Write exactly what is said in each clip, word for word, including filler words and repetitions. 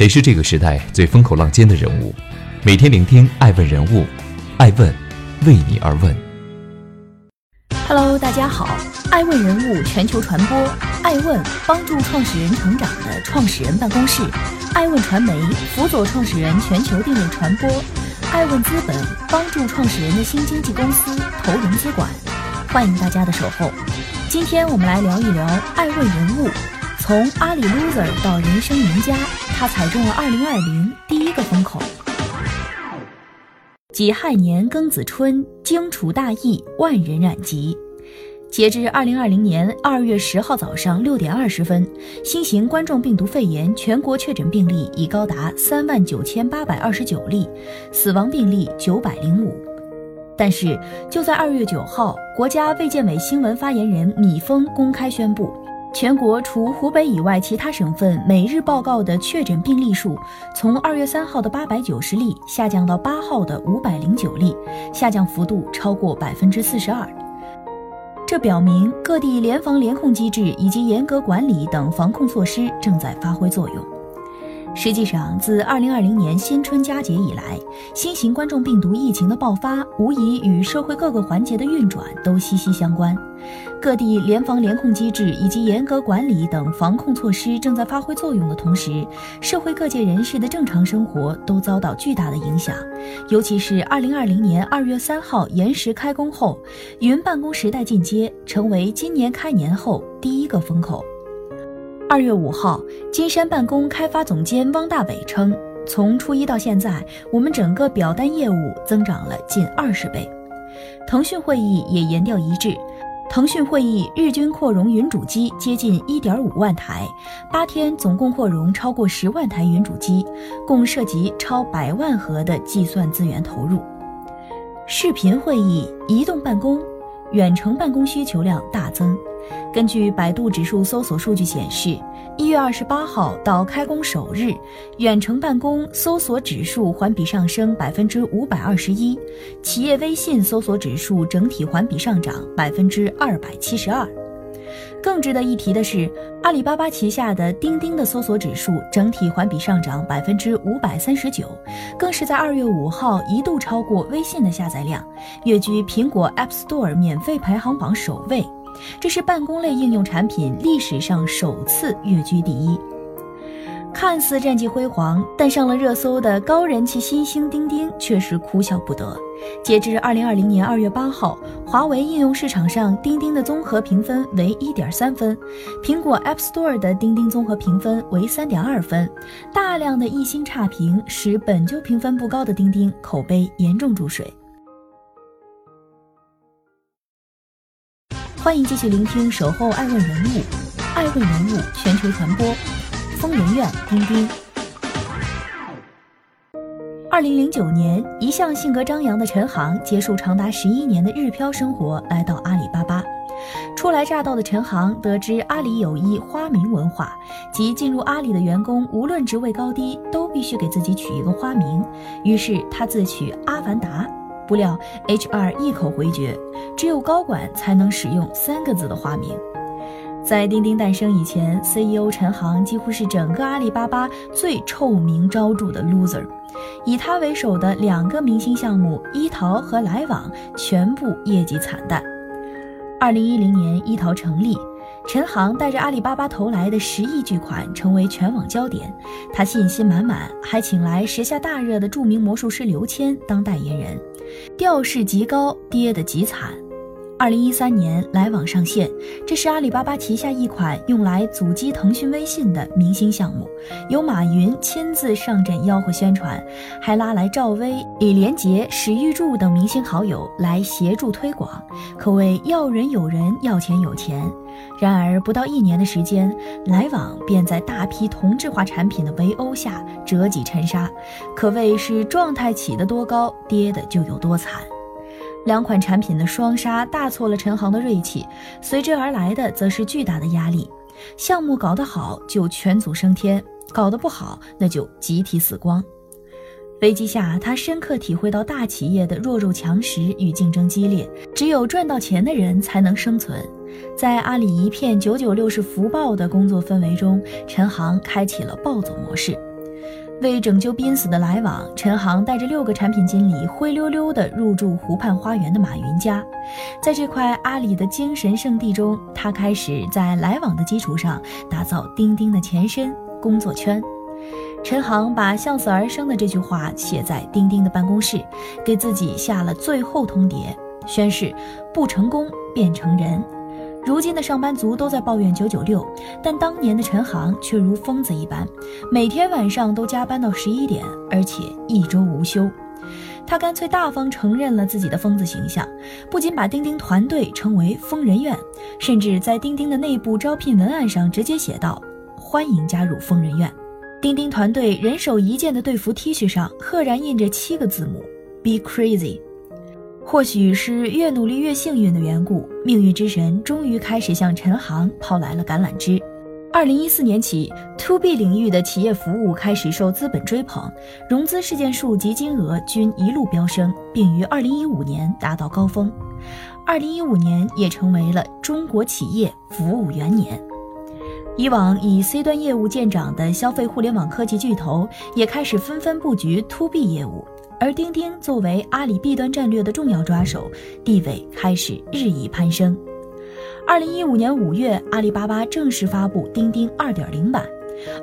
谁是这个时代最风口浪尖的人物？每天聆听爱问人物，爱问为你而问。Hello， 大家好，爱问人物全球传播，爱问帮助创始人成长的创始人办公室，爱问传媒辅佐创始人全球定位传播，爱问资本帮助创始人的新经纪公司投融资管。欢迎大家的守候。今天我们来聊一聊爱问人物，从阿里 loser 到人生赢家，他踩中了二零二零第一个风口。己亥年庚子春，荆楚大疫，万人染疾。截至二零二零年二月十号早上六点二十分，新型冠状病毒肺炎全国确诊病例已高达 三万九千八百二十九 例，死亡病例九百零五。但是就在二月九号，国家卫健委新闻发言人米峰公开宣布，全国除湖北以外其他省份每日报告的确诊病例数从二月三号的八百九十例下降到八号的五百零九例，下降幅度超过 百分之四十二。 这表明各地联防联控机制以及严格管理等防控措施正在发挥作用。实际上，自二零二零年新春佳节以来，新型冠状病毒疫情的爆发无疑与社会各个环节的运转都息息相关。各地联防联控机制以及严格管理等防控措施正在发挥作用的同时，社会各界人士的正常生活都遭到巨大的影响。尤其是二零二零年二月三号延时开工后，云办公时代进阶，成为今年开年后第一个风口。二月五号，金山办公开发总监汪大伟称，从初一到现在，我们整个表单业务增长了近二十倍。腾讯会议也言调一致，腾讯会议日均扩容云主机接近 一点五万台，八天总共扩容超过十万台云主机，共涉及超百万核的计算资源投入。视频会议、移动办公、远程办公需求量大增。根据百度指数搜索数据显示，一月二十八号到开工首日，远程办公搜索指数环比上升 百分之五百二十一， 企业微信搜索指数整体环比上涨 百分之二百七十二。 更值得一提的是，阿里巴巴旗下的钉钉的搜索指数整体环比上涨 百分之五百三十九， 更是在二月五号一度超过微信的下载量，跃居苹果 App Store 免费排行榜首位。这是办公类应用产品历史上首次跃居第一。看似战绩辉煌，但上了热搜的高人气新星钉钉却是哭笑不得。截至二零二零年二月八号，华为应用市场上钉钉的综合评分为 一点三分，苹果 App Store 的钉钉综合评分为 三点二分，大量的一星差评使本就评分不高的钉钉口碑严重注水。欢迎继续聆听《守候爱问人物》，爱问人物全球传播，疯人院钉钉。二零零九年，一向性格张扬的陈航结束长达十一年的日漂生活，来到阿里巴巴。初来乍到的陈航得知阿里有一花名文化，即进入阿里的员工无论职位高低，都必须给自己取一个花名。于是他自取阿凡达。不料 H R 一口回绝，只有高管才能使用三个字的花名。在钉钉诞生以前， C E O 陈航几乎是整个阿里巴巴最臭名昭著的 loser， 以他为首的两个明星项目一淘和来往全部业绩惨淡。二零一零年一淘成立，陈航带着阿里巴巴投来的十亿巨款成为全网焦点，他信心满满，还请来时下大热的著名魔术师刘谦当代言人，调式极高，跌得极惨。二零一三年来往上线，这是阿里巴巴旗下一款用来阻击腾讯微信的明星项目，由马云亲自上阵吆喝宣传，还拉来赵薇、李连杰、史玉柱等明星好友来协助推广，可谓要人有人，要钱有钱。然而不到一年的时间，来往便在大批同质化产品的围殴下折戟沉沙，可谓是状态起得多高，跌得就有多惨。两款产品的双杀大挫了陈航的锐气，随之而来的则是巨大的压力。项目搞得好就全组升天，搞得不好那就集体死光。危机下，他深刻体会到大企业的弱肉强食与竞争激烈，只有赚到钱的人才能生存。在阿里一片九九六式福报的工作氛围中，陈航开启了暴走模式。为拯救濒死的来往，陈航带着六个产品经理灰溜溜地入住湖畔花园的马云家。在这块阿里的精神圣地中，他开始在来往的基础上打造钉钉的前身工作圈。陈航把向死而生的这句话写在钉钉的办公室，给自己下了最后通牒，宣誓不成功便成仁。如今的上班族都在抱怨九九六，但当年的陈航却如疯子一般，每天晚上都加班到十一点，而且一周无休。他干脆大方承认了自己的疯子形象，不仅把钉钉团队称为疯人院，甚至在钉钉的内部招聘文案上直接写道：欢迎加入疯人院。钉钉团队人手一件的队服 T 恤上赫然印着七个字母 Be Crazy。 或许是越努力越幸运的缘故，命运之神终于开始向陈航抛来了橄榄枝。二零一四年起， to B 领域的企业服务开始受资本追捧，融资事件数及金额均一路飙升，并于二零一五年达到高峰。二零一五年也成为了中国企业服务元年。以往以 C 端业务见长的消费互联网科技巨头也开始纷纷布局 to B 业务，而钉钉作为阿里 B 端战略的重要抓手，地位开始日益攀升。二零一五年五月，阿里巴巴正式发布钉钉 二点零 版。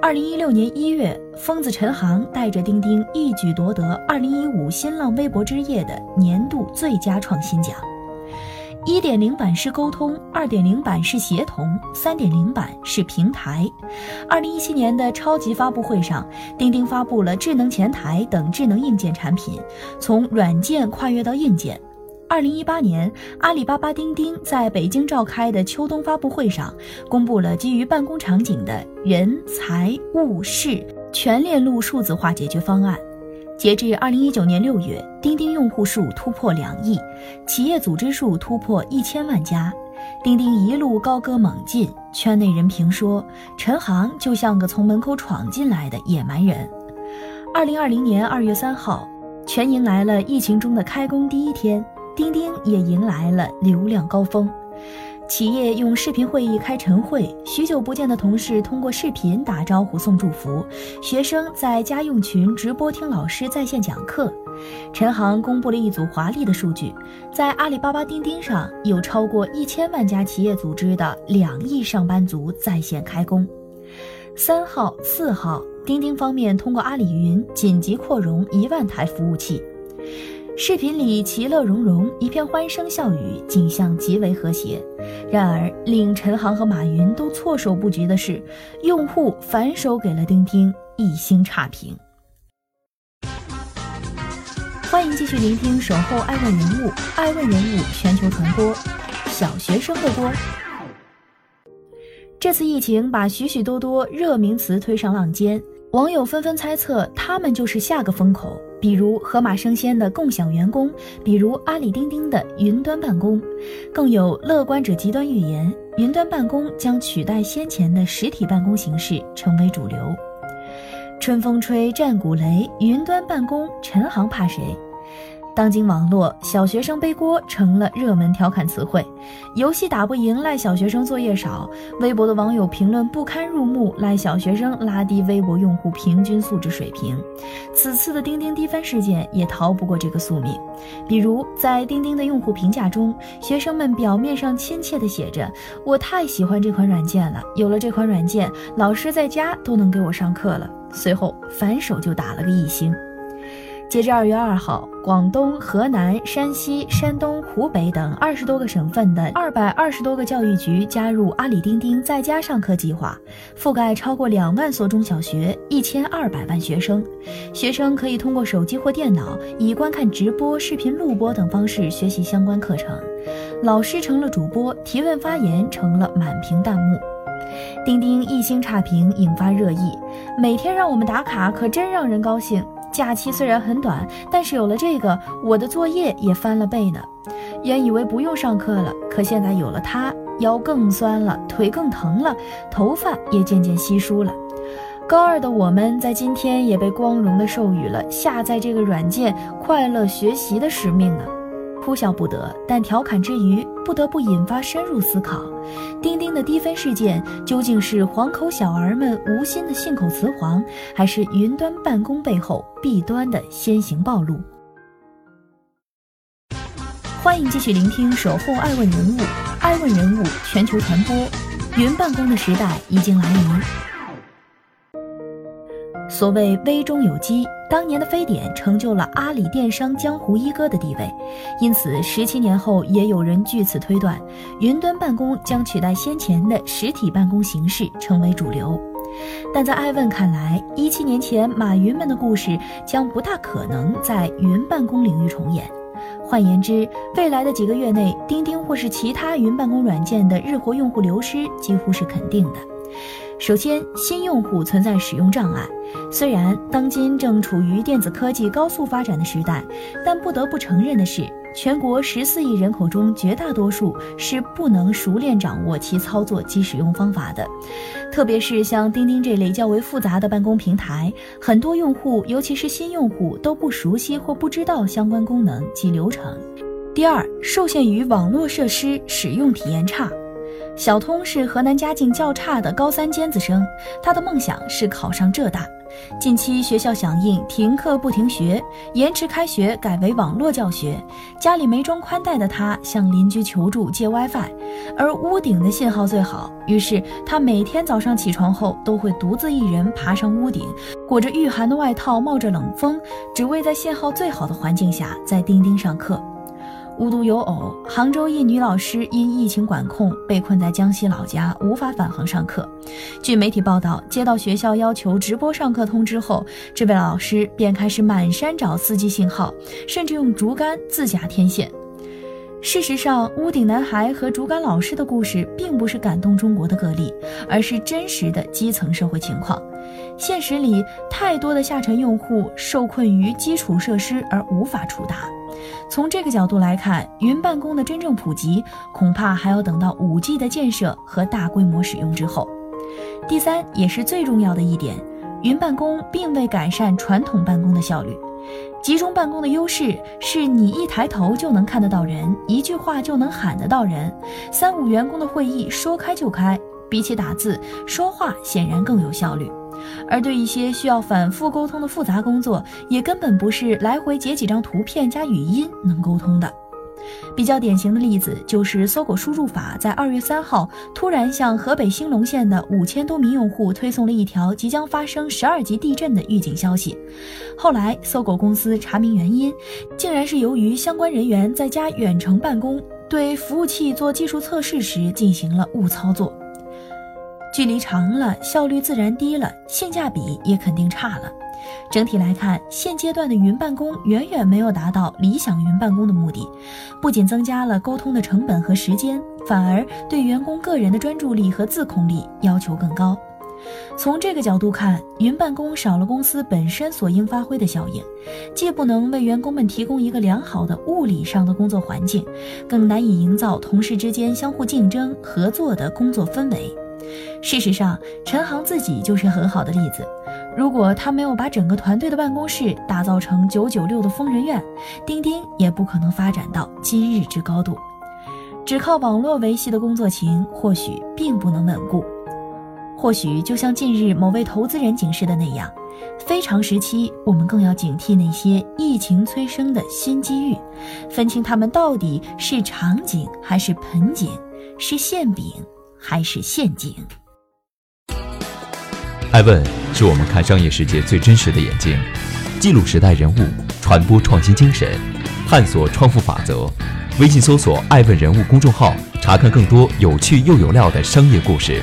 二零一六年一月，疯子陈航带着钉钉一举夺得二零一五新浪微博之夜的年度最佳创新奖。一点零 版是沟通， 二点零 版是协同， 三点零 版是平台。二零一七年的超级发布会上，钉钉发布了智能前台等智能硬件产品，从软件跨越到硬件。二零一八年，阿里巴巴钉钉在北京召开的秋冬发布会上，公布了基于办公场景的人、财、物、事全链路数字化解决方案。截至二零一九年六月，钉钉用户数突破两亿，企业组织数突破一千万家。钉钉一路高歌猛进，圈内人评说陈航就像个从门口闯进来的野蛮人。二零二零年二月三号，全迎来了疫情中的开工第一天，钉钉也迎来了流量高峰。企业用视频会议开晨会，许久不见的同事通过视频打招呼送祝福，学生在家用群直播听老师在线讲课。陈航公布了一组华丽的数据，在阿里巴巴钉钉上有超过一千万家企业组织的两亿上班族在线开工。三号、四号，钉钉方面通过阿里云紧急扩容一万台服务器。视频里其乐融融，一片欢声笑语，景象极为和谐。然而令陈航和马云都措手不及的是，用户反手给了钉钉一星差评。欢迎继续聆听守候爱问人物，爱问人物全球传播，小学生的锅。这次疫情把许许多多热名词推上浪尖，网友纷纷猜测他们就是下个风口，比如盒马生鲜的共享员工，比如阿里钉钉的云端办公，更有乐观者极端预言，云端办公将取代先前的实体办公形式成为主流。春风吹战鼓擂，云端办公，陈航怕谁？当今网络，小学生背锅成了热门调侃词汇，游戏打不赢赖小学生作业少，微博的网友评论不堪入目赖小学生拉低微博用户平均素质水平。此次的钉钉低分事件也逃不过这个宿命，比如在钉钉的用户评价中，学生们表面上亲切地写着我太喜欢这款软件了，有了这款软件，老师在家都能给我上课了，随后反手就打了个一星。截至二月二号，广东、河南、山西、山东、湖北等二十多个省份的二百二十多个教育局加入阿里钉钉在家上课计划，覆盖超过两万所中小学，一千二百万学生。学生可以通过手机或电脑，以观看直播、视频录播等方式学习相关课程。老师成了主播，提问发言成了满屏弹幕。钉钉一星差评引发热议，每天让我们打卡可真让人高兴，假期虽然很短，但是有了这个，我的作业也翻了倍呢。原以为不用上课了，可现在有了它，腰更酸了，腿更疼了，头发也渐渐稀疏了。高二的我们在今天也被光荣地授予了下载这个软件快乐学习的使命呢。哭笑不得，但调侃之余不得不引发深入思考。钉钉的低分事件究竟是黄口小儿们无心的信口雌黄，还是云端办公背后弊端的先行暴露？欢迎继续聆听《守候爱问人物》，爱问人物全球传播，云办公的时代已经来临。所谓危中有机，当年的非典成就了阿里电商江湖一哥的地位，因此十七年后也有人据此推断，云端办公将取代先前的实体办公形式成为主流。但在爱问看来，一七年前马云们的故事将不大可能在云办公领域重演。换言之，未来的几个月内，钉钉或是其他云办公软件的日活用户流失几乎是肯定的。首先，新用户存在使用障碍。虽然当今正处于电子科技高速发展的时代，但不得不承认的是，全国十四亿人口中绝大多数是不能熟练掌握其操作及使用方法的。特别是像钉钉这类较为复杂的办公平台，很多用户，尤其是新用户，都不熟悉或不知道相关功能及流程。第二，受限于网络设施，使用体验差。小通是河南家境较差的高三尖子生，他的梦想是考上浙大。近期学校响应停课不停学，延迟开学改为网络教学，家里没装宽带的他向邻居求助借 WiFi， 而屋顶的信号最好，于是他每天早上起床后都会独自一人爬上屋顶，裹着御寒的外套，冒着冷风，只为在信号最好的环境下在钉钉上课。无独有偶，杭州一女老师因疫情管控被困在江西老家，无法返航上课。据媒体报道，接到学校要求直播上课通知后，这位老师便开始满山找四 G 信号，甚至用竹竿自架天线。事实上，屋顶男孩和竹竿老师的故事并不是感动中国的个例，而是真实的基层社会情况。现实里，太多的下沉用户受困于基础设施而无法触达。从这个角度来看，云办公的真正普及恐怕还要等到 五 G 的建设和大规模使用之后。第三，也是最重要的一点，云办公并未改善传统办公的效率。集中办公的优势是你一抬头就能看得到人，一句话就能喊得到人，三五员工的会议说开就开，比起打字，说话显然更有效率。而对一些需要反复沟通的复杂工作，也根本不是来回截几张图片加语音能沟通的。比较典型的例子就是搜狗输入法在二月三号突然向河北兴隆县的五千多名用户推送了一条即将发生十二级地震的预警消息。后来搜狗公司查明原因，竟然是由于相关人员在家远程办公，对服务器做技术测试时进行了误操作。距离长了，效率自然低了，性价比也肯定差了。整体来看，现阶段的云办公远远没有达到理想云办公的目的，不仅增加了沟通的成本和时间，反而对员工个人的专注力和自控力要求更高。从这个角度看，云办公少了公司本身所应发挥的效应，既不能为员工们提供一个良好的物理上的工作环境，更难以营造同事之间相互竞争、合作的工作氛围。事实上，陈航自己就是很好的例子。如果他没有把整个团队的办公室打造成九九六的疯人院，钉钉也不可能发展到今日之高度。只靠网络维系的工作情，或许并不能稳固。或许就像近日某位投资人警示的那样，非常时期我们更要警惕那些疫情催生的新机遇，分清他们到底是场景还是盆景，是馅饼还是陷阱。爱问是我们看商业世界最真实的眼睛，记录时代人物，传播创新精神，探索创富法则。微信搜索爱问人物公众号，查看更多有趣又有料的商业故事。